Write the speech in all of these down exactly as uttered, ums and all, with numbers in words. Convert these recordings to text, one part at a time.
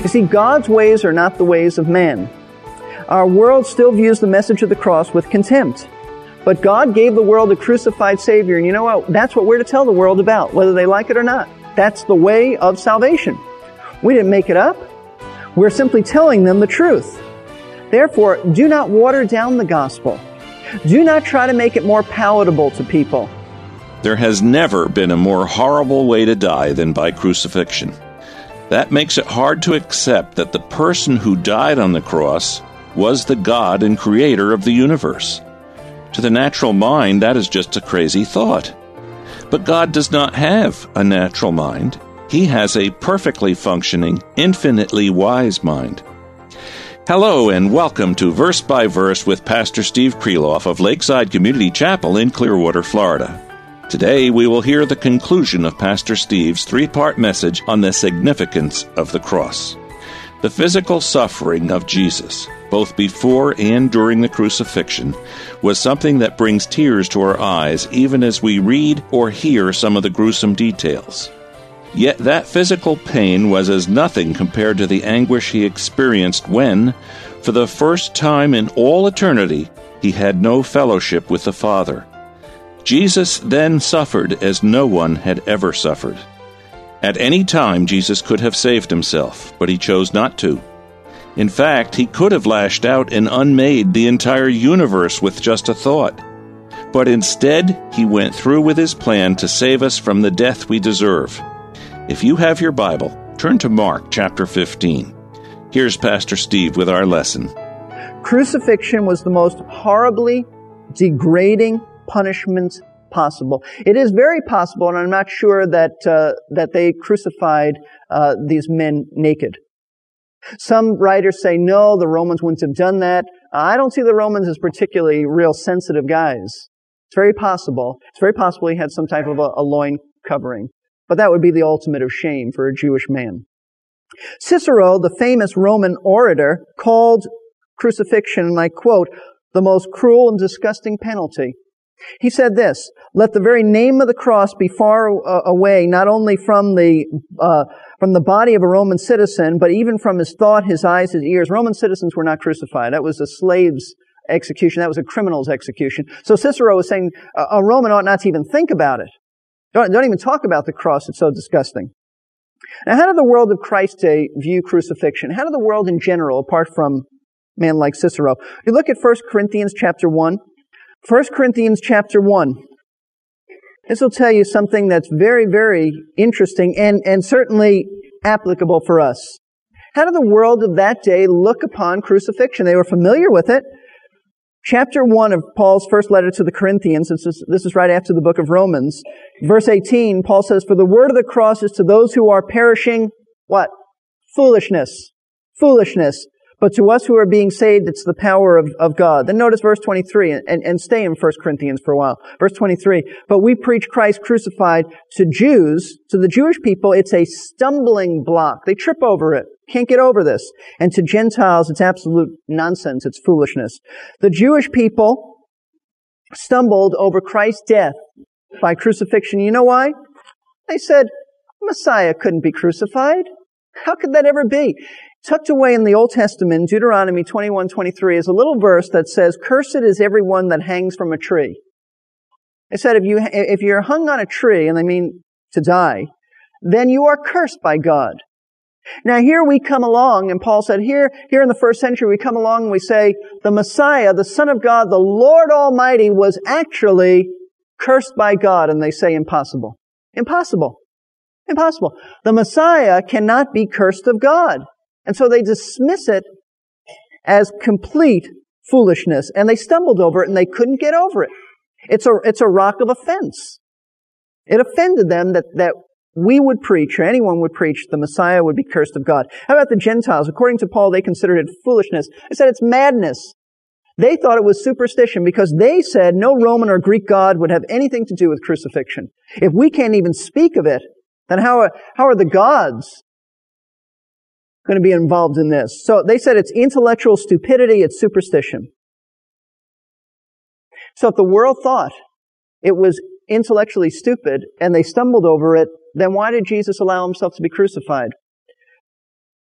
You see, God's ways are not the ways of man. Our world still views the message of the cross with contempt. But God gave the world a crucified Savior, and you know what? That's what we're to tell the world about, whether they like it or not. That's the way of salvation. We didn't make it up. We're simply telling them the truth. Therefore, do not water down the gospel. Do not try to make it more palatable to people. There has never been a more horrible way to die than by crucifixion. That makes it hard to accept that the person who died on the cross was the God and creator of the universe. To the natural mind, that is just a crazy thought. But God does not have a natural mind. He has a perfectly functioning, infinitely wise mind. Hello and welcome to Verse by Verse with Pastor Steve Kreloff of Lakeside Community Chapel in Clearwater, Florida. Today, we will hear the conclusion of Pastor Steve's three-part message on the significance of the cross. The physical suffering of Jesus, both before and during the crucifixion, was something that brings tears to our eyes even as we read or hear some of the gruesome details. Yet that physical pain was as nothing compared to the anguish he experienced when, for the first time in all eternity, he had no fellowship with the Father. Jesus then suffered as no one had ever suffered. At any time, Jesus could have saved himself, but he chose not to. In fact, he could have lashed out and unmade the entire universe with just a thought. But instead, he went through with his plan to save us from the death we deserve. If you have your Bible, turn to Mark chapter fifteen. Here's Pastor Steve with our lesson. Crucifixion was the most horribly degrading punishment possible. It is very possible, and I'm not sure that uh, that they crucified uh, these men naked. Some writers say, no, the Romans wouldn't have done that. Uh, I don't see the Romans as particularly real sensitive guys. It's very possible. It's very possible he had some type of a, a loin covering. But that would be the ultimate of shame for a Jewish man. Cicero, the famous Roman orator, called crucifixion, and I quote, the most cruel and disgusting penalty. He said this, let the very name of the cross be far away, not only from the uh, from the body of a Roman citizen, but even from his thought, his eyes, his ears. Roman citizens were not crucified. That was a slave's execution. That was a criminal's execution. So Cicero was saying a Roman ought not to even think about it. Don't, don't even talk about the cross. It's so disgusting. Now, how did the world of Christ's day view crucifixion? How did the world in general, apart from a man like Cicero? You look at First Corinthians chapter one. First Corinthians chapter one. This will tell you something that's very, very interesting and, and certainly applicable for us. How did the world of that day look upon crucifixion? They were familiar with it. Chapter one of Paul's first letter to the Corinthians, this is, this is right after the book of Romans, verse eighteen, Paul says, for the word of the cross is to those who are perishing, what? Foolishness. Foolishness. But to us who are being saved, it's the power of, of God. Then notice verse twenty-three, and, and, and stay in First Corinthians for a while. Verse twenty-three, but we preach Christ crucified to Jews, to the Jewish people, it's a stumbling block. They trip over it. Can't get over this. And to Gentiles, it's absolute nonsense. It's foolishness. The Jewish people stumbled over Christ's death by crucifixion. You know why? They said, Messiah couldn't be crucified. How could that ever be? Tucked away in the Old Testament, Deuteronomy twenty-one twenty-three is a little verse that says, cursed is everyone that hangs from a tree. It said, if you, if you're hung on a tree, and I mean to die, then you are cursed by God. Now here we come along, and Paul said, here, here in the first century we come along and we say, the Messiah, the Son of God, the Lord Almighty was actually cursed by God, and they say impossible. Impossible. Impossible. The Messiah cannot be cursed of God. And so they dismiss it as complete foolishness, and they stumbled over it, and they couldn't get over it. It's a, it's a rock of offense. It offended them that, that we would preach, or anyone would preach, the Messiah would be cursed of God. How about the Gentiles? According to Paul, they considered it foolishness. I said it's madness. They thought it was superstition because they said no Roman or Greek god would have anything to do with crucifixion. If we can't even speak of it, then how are, how are the gods going to be involved in this? So they said it's intellectual stupidity, it's superstition. So if the world thought it was intellectually stupid and they stumbled over it, then why did Jesus allow himself to be crucified?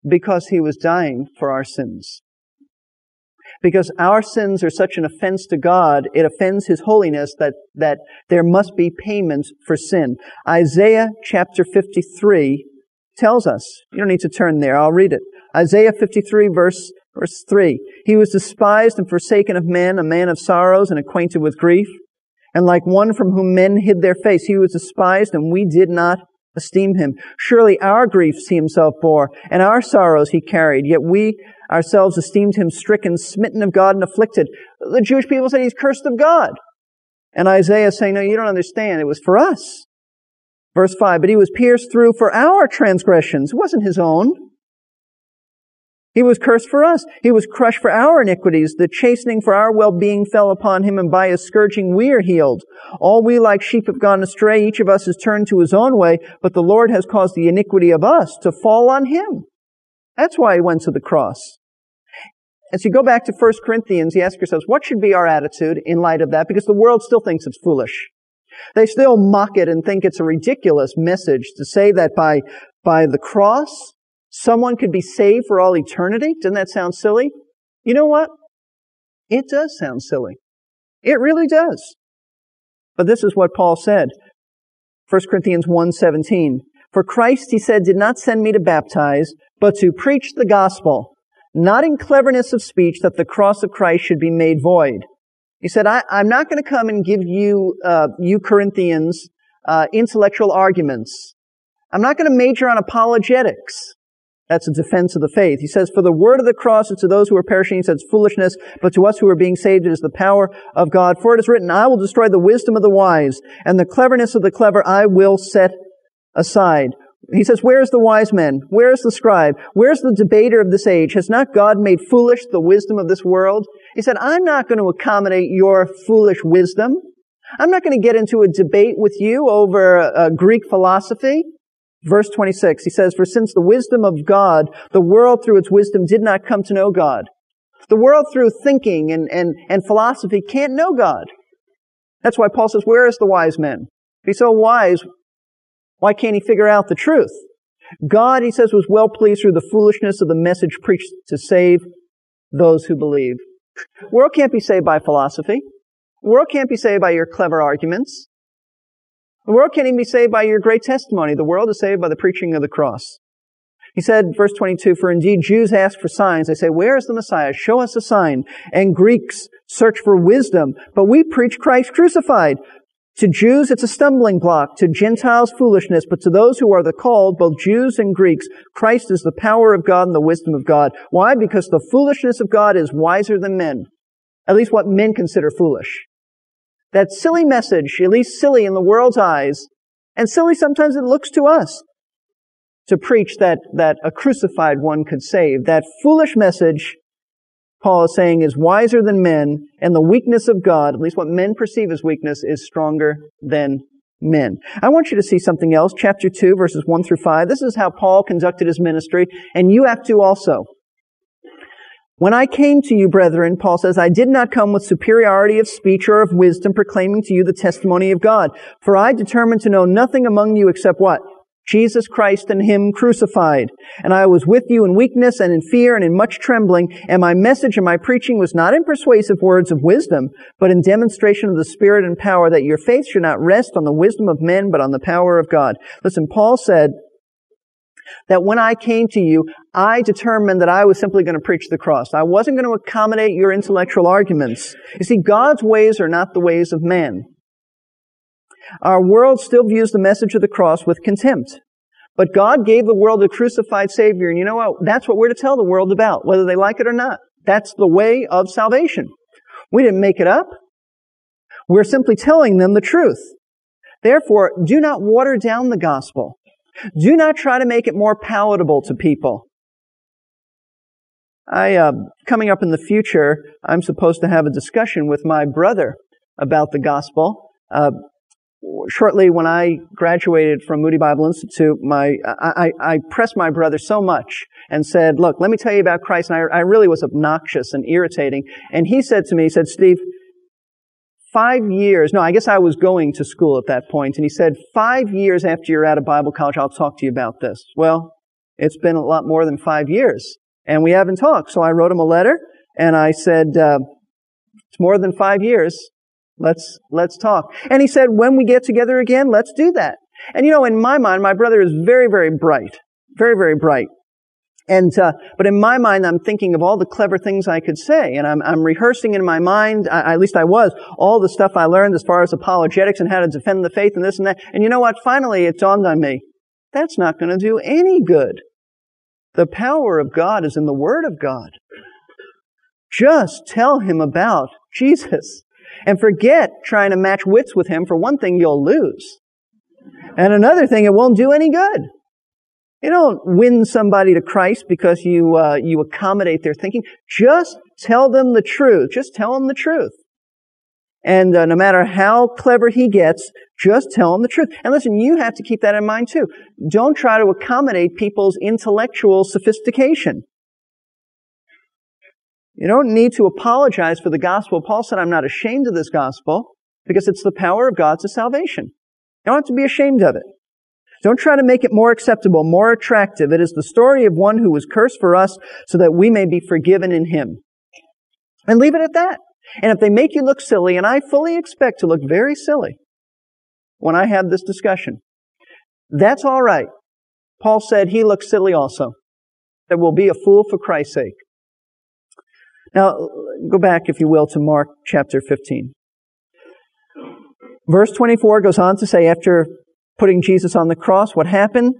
Because he was dying for our sins. Because our sins are such an offense to God, it offends his holiness that, that there must be payment for sin. Isaiah chapter fifty-three tells us, you don't need to turn there, I'll read it. Isaiah fifty-three verse, verse three, he was despised and forsaken of men, a man of sorrows and acquainted with grief. And like one from whom men hid their face, he was despised, and we did not esteem him. Surely our griefs he himself bore, and our sorrows he carried, yet we ourselves esteemed him stricken, smitten of God, and afflicted. The Jewish people said he's cursed of God. And Isaiah is saying, no, you don't understand. It was for us. Verse five, but he was pierced through for our transgressions. It wasn't his own. He was cursed for us. He was crushed for our iniquities. The chastening for our well-being fell upon him, and by his scourging we are healed. All we like sheep have gone astray. Each of us has turned to his own way, but the Lord has caused the iniquity of us to fall on him. That's why he went to the cross. As you go back to First Corinthians, you ask yourselves, what should be our attitude in light of that? Because the world still thinks it's foolish. They still mock it and think it's a ridiculous message to say that by, by the cross, someone could be saved for all eternity? Doesn't that sound silly? You know what? It does sound silly. It really does. But this is what Paul said. First Corinthians one seventeen. For Christ, he said, did not send me to baptize, but to preach the gospel, not in cleverness of speech, that the cross of Christ should be made void. He said, I, I'm not going to come and give you, uh, you Corinthians, uh, intellectual arguments. I'm not going to major on apologetics. That's a defense of the faith. He says, for the word of the cross is to those who are perishing, he says, foolishness, but to us who are being saved, it is the power of God. For it is written, I will destroy the wisdom of the wise, and the cleverness of the clever I will set aside. He says, where is the wise man? Where is the scribe? Where is the debater of this age? Has not God made foolish the wisdom of this world? He said, I'm not going to accommodate your foolish wisdom. I'm not going to get into a debate with you over uh, Greek philosophy. Verse twenty-six, he says, for since the wisdom of God, the world through its wisdom did not come to know God. The world through thinking and, and, and philosophy can't know God. That's why Paul says, where is the wise man? If he's so wise, why can't he figure out the truth? God, he says, was well pleased through the foolishness of the message preached to save those who believe. The world can't be saved by philosophy. The world can't be saved by your clever arguments. The world can't even be saved by your great testimony. The world is saved by the preaching of the cross. He said, verse twenty-two, for indeed Jews ask for signs. They say, where is the Messiah? Show us a sign. And Greeks search for wisdom. But we preach Christ crucified. To Jews, it's a stumbling block. To Gentiles, foolishness. But to those who are the called, both Jews and Greeks, Christ is the power of God and the wisdom of God. Why? Because the foolishness of God is wiser than men. At least what men consider foolish. That silly message, at least silly in the world's eyes, and silly sometimes it looks to us, to preach that, that a crucified one could save. That foolish message, Paul is saying, is wiser than men, and the weakness of God, at least what men perceive as weakness, is stronger than men. I want you to see something else, chapter two, verses one through five. This is how Paul conducted his ministry, and you have to also. When I came to you, brethren, Paul says, I did not come with superiority of speech or of wisdom, proclaiming to you the testimony of God. For I determined to know nothing among you except what? Jesus Christ and Him crucified. And I was with you in weakness and in fear and in much trembling. And my message and my preaching was not in persuasive words of wisdom, but in demonstration of the Spirit and power, that your faith should not rest on the wisdom of men, but on the power of God. Listen, Paul said that when I came to you, I determined that I was simply going to preach the cross. I wasn't going to accommodate your intellectual arguments. You see, God's ways are not the ways of man. Our world still views the message of the cross with contempt. But God gave the world a crucified Savior, and you know what? That's what we're to tell the world about, whether they like it or not. That's the way of salvation. We didn't make it up. We're simply telling them the truth. Therefore, do not water down the gospel. Do not try to make it more palatable to people. I, uh, coming up in the future, I'm supposed to have a discussion with my brother about the gospel. Uh, shortly when I graduated from Moody Bible Institute, my I, I pressed my brother so much and said, look, let me tell you about Christ. And I, I really was obnoxious and irritating. And he said to me, he said, Steve, Five years, no, I guess I was going to school at that point, and he said, five years after you're out of Bible college, I'll talk to you about this. Well, it's been a lot more than five years, and we haven't talked. So I wrote him a letter, and I said, uh, it's more than five years, let's let's talk. And he said, when we get together again, let's do that. And you know, in my mind, my brother is very, very bright, very, very bright. And uh, but in my mind, I'm thinking of all the clever things I could say, and I'm, I'm rehearsing in my mind, I, at least I was, all the stuff I learned as far as apologetics and how to defend the faith and this and that. And you know what? Finally, it dawned on me, that's not going to do any good. The power of God is in the Word of God. Just tell him about Jesus, and forget trying to match wits with him. For one thing, you'll lose, and another thing, it won't do any good. You don't win somebody to Christ because you uh, you accommodate their thinking. Just tell them the truth. Just tell them the truth. And uh, no matter how clever he gets, just tell him the truth. And listen, you have to keep that in mind too. Don't try to accommodate people's intellectual sophistication. You don't need to apologize for the gospel. Paul said, I'm not ashamed of this gospel because it's the power of God to salvation. You don't have to be ashamed of it. Don't try to make it more acceptable, more attractive. It is the story of one who was cursed for us so that we may be forgiven in him. And leave it at that. And if they make you look silly, and I fully expect to look very silly when I have this discussion, that's all right. Paul said he looked silly also, that we'll be a fool for Christ's sake. Now, go back, if you will, to Mark chapter fifteen. Verse twenty-four goes on to say, after putting Jesus on the cross, what happened?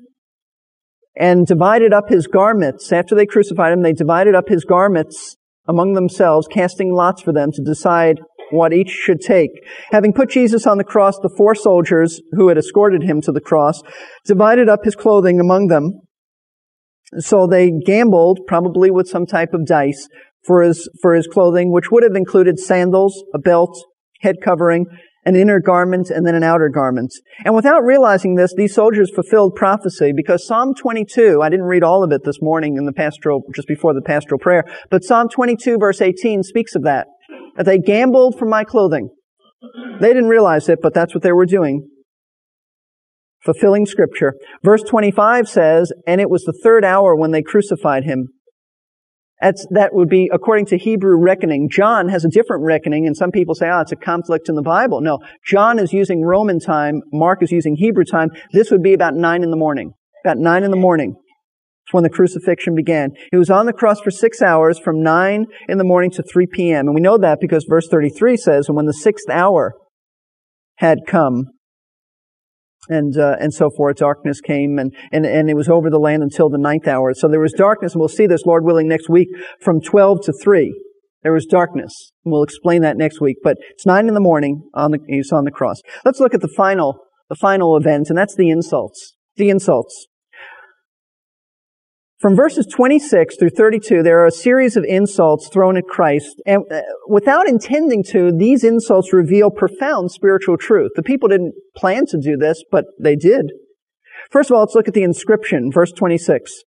And divided up his garments. After they crucified him, they divided up his garments among themselves, casting lots for them to decide what each should take. Having put Jesus on the cross, the four soldiers who had escorted him to the cross divided up his clothing among them. So they gambled, probably with some type of dice, for his, for his clothing, which would have included sandals, a belt, head covering, an inner garment, and then an outer garment. And without realizing this, these soldiers fulfilled prophecy, because Psalm twenty-two, I didn't read all of it this morning in the pastoral, just before the pastoral prayer, but Psalm twenty-two verse eighteen speaks of that, that they gambled for my clothing. They didn't realize it, but that's what they were doing, fulfilling Scripture. Verse twenty-five says, and it was the third hour when they crucified him. That's, that would be according to Hebrew reckoning. John has a different reckoning, and some people say, oh, it's a conflict in the Bible. No, John is using Roman time. Mark is using Hebrew time. This would be about nine in the morning. About nine in the morning. It's when the crucifixion began. He was on the cross for six hours from nine in the morning to three p.m. And we know that because verse thirty-three says, and when the sixth hour had come, And uh, and so forth, darkness came, and, and, and it was over the land until the ninth hour. So there was darkness, and we'll see this, Lord willing, next week, from twelve to three. There was darkness, and we'll explain that next week. But it's nine in the morning, on the, he's on the cross. Let's look at the final, the final event, and that's the insults. The insults. From verses twenty-six through thirty-two, there are a series of insults thrown at Christ, and without intending to, these insults reveal profound spiritual truth. The people didn't plan to do this, but they did. First of all, let's look at the inscription, verse twenty-six.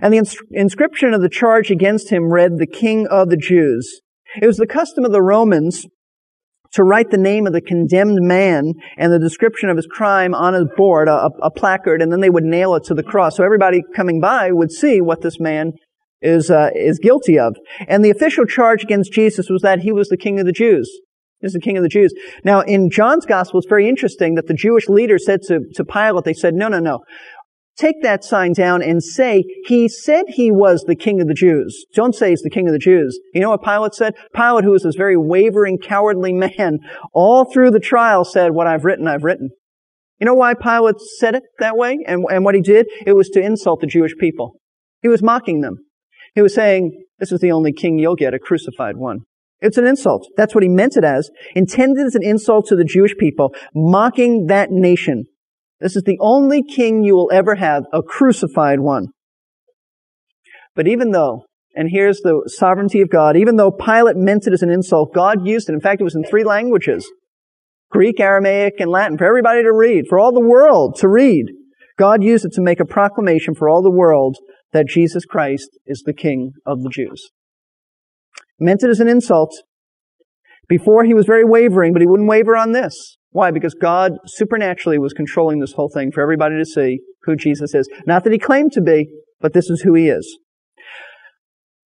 And the ins- inscription of the charge against him read, "The King of the Jews." It was the custom of the Romans to write the name of the condemned man and the description of his crime on his board, a, a placard, and then they would nail it to the cross. So everybody coming by would see what this man is uh, is guilty of. And the official charge against Jesus was that he was the King of the Jews. He was the King of the Jews. Now, in John's Gospel, it's very interesting that the Jewish leaders said to, to Pilate, they said, no, no, no. Take that sign down and say, he said he was the King of the Jews. Don't say he's the King of the Jews. You know what Pilate said? Pilate, who was this very wavering, cowardly man, all through the trial said, what I've written, I've written. You know why Pilate said it that way and, and what he did? It was to insult the Jewish people. He was mocking them. He was saying, this is the only king you'll get, a crucified one. It's an insult. That's what he meant it as. Intended as an insult to the Jewish people, mocking that nation. This is the only king you will ever have, a crucified one. But even though, and here's the sovereignty of God, even though Pilate meant it as an insult, God used it. In fact, it was in three languages, Greek, Aramaic, and Latin, for everybody to read, for all the world to read. God used it to make a proclamation for all the world that Jesus Christ is the King of the Jews. Meant it as an insult. Before he was very wavering, but he wouldn't waver on this. Why? Because God supernaturally was controlling this whole thing for everybody to see who Jesus is. Not that he claimed to be, but this is who he is.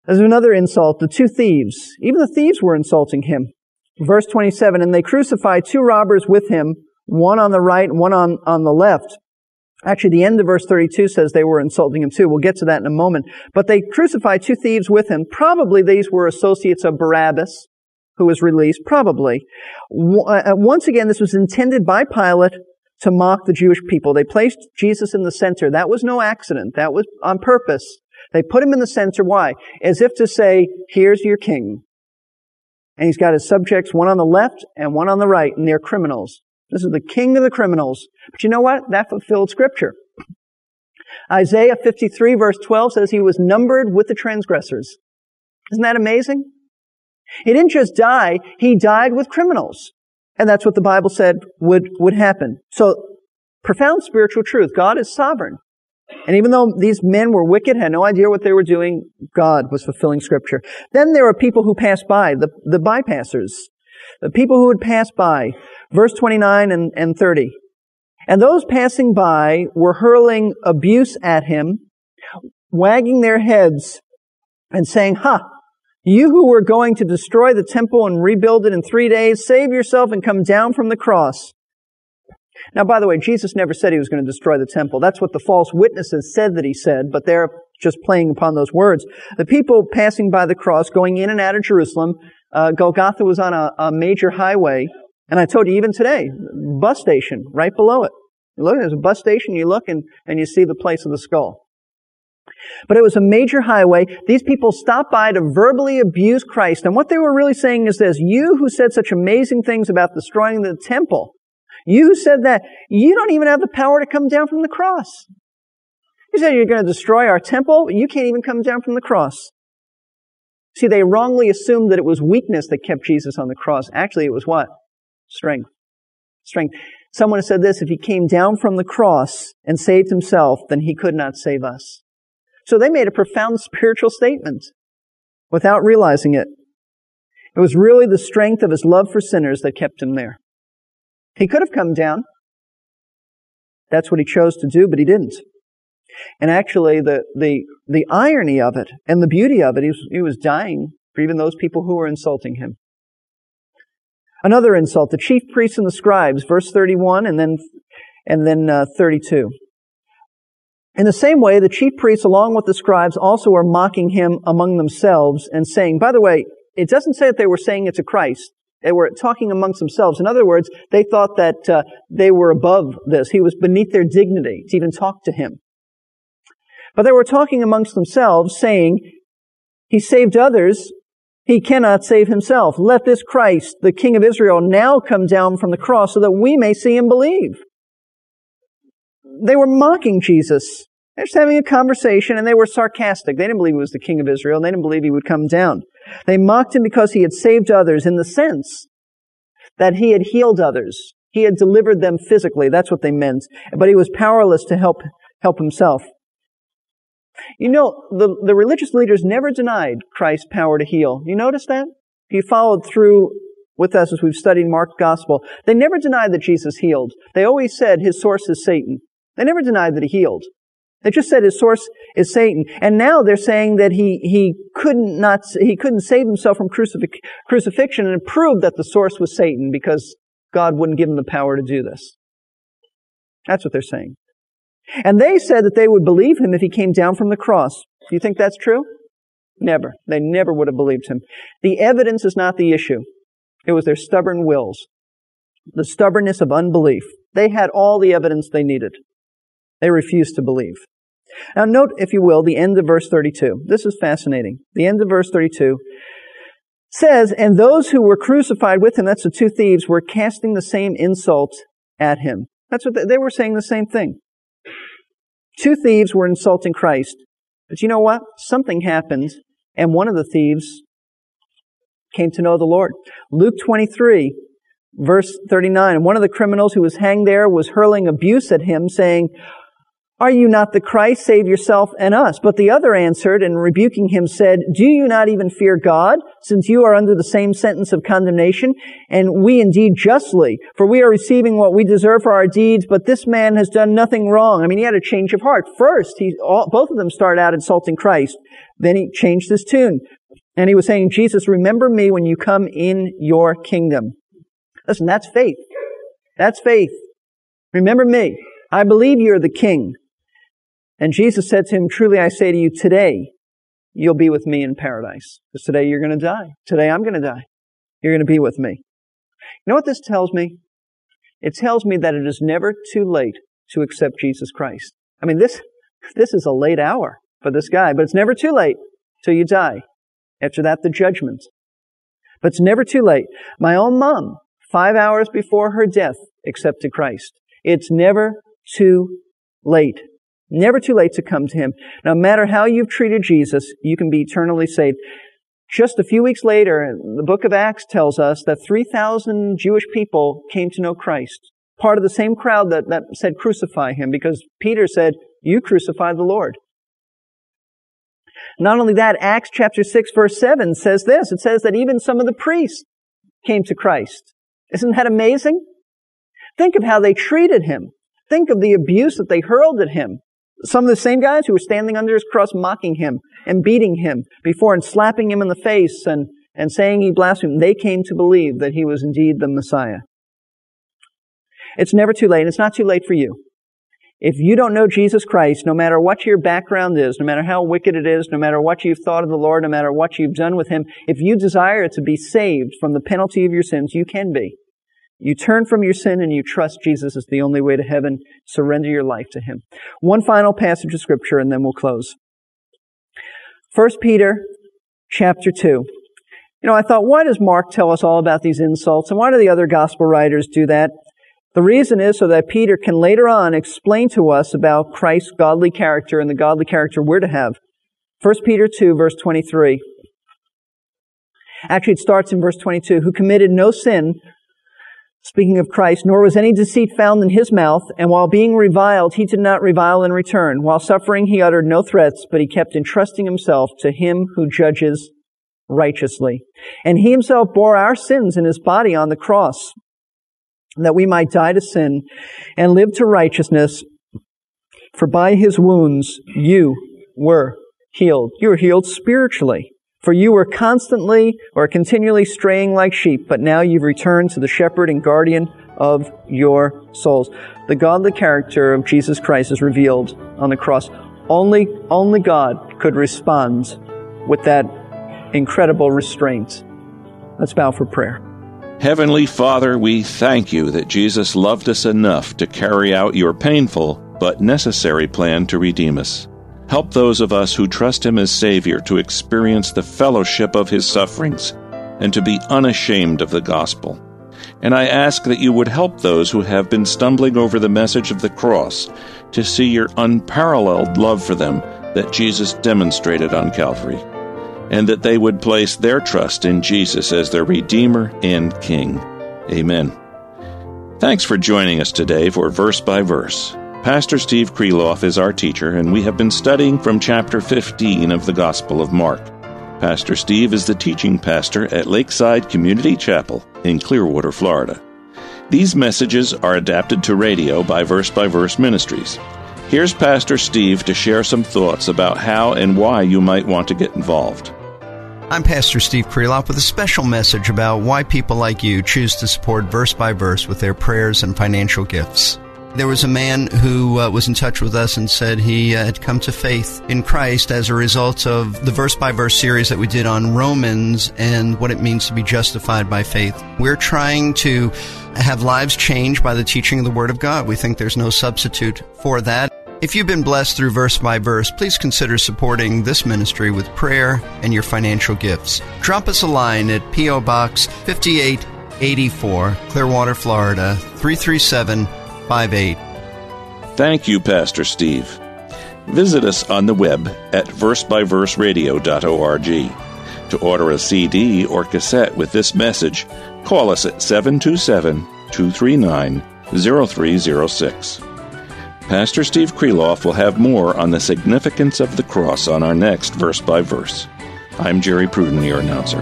There's another insult, the two thieves. Even the thieves were insulting him. Verse twenty-seven, and they crucified two robbers with him, one on the right and one on, on the left. Actually, the end of verse thirty-two says they were insulting him too. We'll get to that in a moment. But they crucified two thieves with him. Probably these were associates of Barabbas, who was released. Probably. Once again, this was intended by Pilate to mock the Jewish people. They placed Jesus in the center. That was no accident. That was on purpose. They put him in the center. Why? As if to say, here's your king. And he's got his subjects, one on the left and one on the right, and they're criminals. This is the king of the criminals. But you know what? That fulfilled Scripture. Isaiah fifty-three verse twelve says he was numbered with the transgressors. Isn't that amazing? He didn't just die, he died with criminals. And that's what the Bible said would, would happen. So, profound spiritual truth. God is sovereign. And even though these men were wicked, had no idea what they were doing, God was fulfilling Scripture. Then there were people who passed by, the, the bypassers. The people who would pass by. Verse twenty-nine and, and thirty. And those passing by were hurling abuse at him, wagging their heads and saying, ha, you who were going to destroy the temple and rebuild it in three days, save yourself and come down from the cross. Now, by the way, Jesus never said he was going to destroy the temple. That's what the false witnesses said that he said, but they're just playing upon those words. The people passing by the cross, going in and out of Jerusalem, uh, Golgotha was on a, a major highway. And I told you, even today, bus station, right below it. You look, there's a bus station, you look, and, and you see the place of the skull. But it was a major highway. These people stopped by to verbally abuse Christ. And what they were really saying is this, you who said such amazing things about destroying the temple, you who said that, you don't even have the power to come down from the cross. You said you're going to destroy our temple, you can't even come down from the cross. See, they wrongly assumed that it was weakness that kept Jesus on the cross. Actually, it was what? Strength. Strength. Someone has said this, if he came down from the cross and saved himself, then he could not save us. So they made a profound spiritual statement without realizing it. It was really the strength of his love for sinners that kept him there. He could have come down. That's what he chose to do, but he didn't. And actually, the the, the irony of it and the beauty of it, he was, he was dying for even those people who were insulting him. Another insult, the chief priests and the scribes, verse thirty-one and then and then uh, thirty-two. In the same way, the chief priests along with the scribes also are mocking him among themselves and saying, by the way, it doesn't say that they were saying it to Christ. They were talking amongst themselves. In other words, they thought that uh, they were above this. He was beneath their dignity to even talk to him. But they were talking amongst themselves saying, he saved others, he cannot save himself. Let this Christ, the King of Israel, now come down from the cross so that we may see and believe. They were mocking Jesus. They're just having a conversation, and they were sarcastic. They didn't believe he was the King of Israel, and they didn't believe he would come down. They mocked him because he had saved others in the sense that he had healed others. He had delivered them physically. That's what they meant. But he was powerless to help help himself. You know, the, the religious leaders never denied Christ's power to heal. You notice that? If you followed through with us as we've studied Mark's Gospel, they never denied that Jesus healed. They always said his source is Satan. They never denied that he healed. They just said his source is Satan. And now they're saying that he, he, couldn't, not, he couldn't save himself from crucif- crucifixion and prove that the source was Satan because God wouldn't give him the power to do this. That's what they're saying. And they said that they would believe him if he came down from the cross. Do you think that's true? Never. They never would have believed him. The evidence is not the issue. It was their stubborn wills, the stubbornness of unbelief. They had all the evidence they needed. They refused to believe. Now note, if you will, the end of verse thirty-two. This is fascinating. The end of verse thirty-two says, and those who were crucified with him, that's the two thieves, were casting the same insult at him. That's what they, they were saying the same thing. Two thieves were insulting Christ. But you know what? Something happened, and one of the thieves came to know the Lord. Luke twenty-three, verse thirty-nine, and one of the criminals who was hanged there was hurling abuse at him, saying, "Are you not the Christ? Save yourself and us." But the other answered and rebuking him said, "Do you not even fear God, since you are under the same sentence of condemnation? And we indeed justly, for we are receiving what we deserve for our deeds, but this man has done nothing wrong." I mean, he had a change of heart. First, he, all, both of them started out insulting Christ. Then he changed his tune. And he was saying, "Jesus, remember me when you come in your kingdom." Listen, that's faith. That's faith. Remember me. I believe you're the king. And Jesus said to him, "Truly I say to you, today you'll be with me in paradise." Because today you're going to die. Today I'm going to die. You're going to be with me. You know what this tells me? It tells me that it is never too late to accept Jesus Christ. I mean, this this is a late hour for this guy, but it's never too late till you die. After that, the judgment. But it's never too late. My own mom, five hours before her death, accepted Christ. It's never too late. Never too late to come to him. No matter how you've treated Jesus, you can be eternally saved. Just a few weeks later, the book of Acts tells us that three thousand Jewish people came to know Christ. Part of the same crowd that, that said, "Crucify him," because Peter said, "You crucify the Lord." Not only that, Acts chapter six, verse seven says this. It says that even some of the priests came to Christ. Isn't that amazing? Think of how they treated him. Think of the abuse that they hurled at him. Some of the same guys who were standing under his cross mocking him and beating him before and slapping him in the face and, and saying he blasphemed, they came to believe that he was indeed the Messiah. It's never too late, and it's not too late for you. If you don't know Jesus Christ, no matter what your background is, no matter how wicked it is, no matter what you've thought of the Lord, no matter what you've done with him, if you desire to be saved from the penalty of your sins, you can be. You turn from your sin and you trust Jesus as the only way to heaven. Surrender your life to him. One final passage of Scripture and then we'll close. First Peter chapter two. You know, I thought, why does Mark tell us all about these insults? And why do the other gospel writers do that? The reason is so that Peter can later on explain to us about Christ's godly character and the godly character we're to have. First Peter two, verse twenty-three. Actually, it starts in verse twenty-two. Who committed no sin, speaking of Christ, nor was any deceit found in his mouth, and while being reviled, he did not revile in return. While suffering, he uttered no threats, but he kept entrusting himself to him who judges righteously. And he himself bore our sins in his body on the cross, that we might die to sin and live to righteousness, for by his wounds you were healed. You were healed spiritually. For you were constantly or continually straying like sheep, but now you've returned to the shepherd and guardian of your souls. The godly character of Jesus Christ is revealed on the cross. Only, only God could respond with that incredible restraint. Let's bow for prayer. Heavenly Father, we thank you that Jesus loved us enough to carry out your painful but necessary plan to redeem us. Help those of us who trust him as Savior to experience the fellowship of his sufferings and to be unashamed of the gospel. And I ask that you would help those who have been stumbling over the message of the cross to see your unparalleled love for them that Jesus demonstrated on Calvary, and that they would place their trust in Jesus as their Redeemer and King. Amen. Thanks for joining us today for Verse by Verse. Pastor Steve Kreloff is our teacher, and we have been studying from chapter fifteen of the Gospel of Mark. Pastor Steve is the teaching pastor at Lakeside Community Chapel in Clearwater, Florida. These messages are adapted to radio by Verse by Verse Ministries. Here's Pastor Steve to share some thoughts about how and why you might want to get involved. I'm Pastor Steve Kreloff with a special message about why people like you choose to support Verse by Verse with their prayers and financial gifts. There was a man who uh, was in touch with us and said he uh, had come to faith in Christ as a result of the verse-by-verse series that we did on Romans and what it means to be justified by faith. We're trying to have lives changed by the teaching of the Word of God. We think there's no substitute for that. If you've been blessed through Verse by Verse, please consider supporting this ministry with prayer and your financial gifts. Drop us a line at P O. Box fifty-eight eighty-four, Clearwater, Florida, three three seven five eight. Thank you, Pastor Steve. Visit us on the web at verse by verse radio dot org. To order a C D or cassette with this message, call us at seven two seven, two three nine, zero three zero six. Pastor Steve Kreloff will have more on the significance of the cross on our next Verse by Verse. I'm Jerry Pruden, your announcer.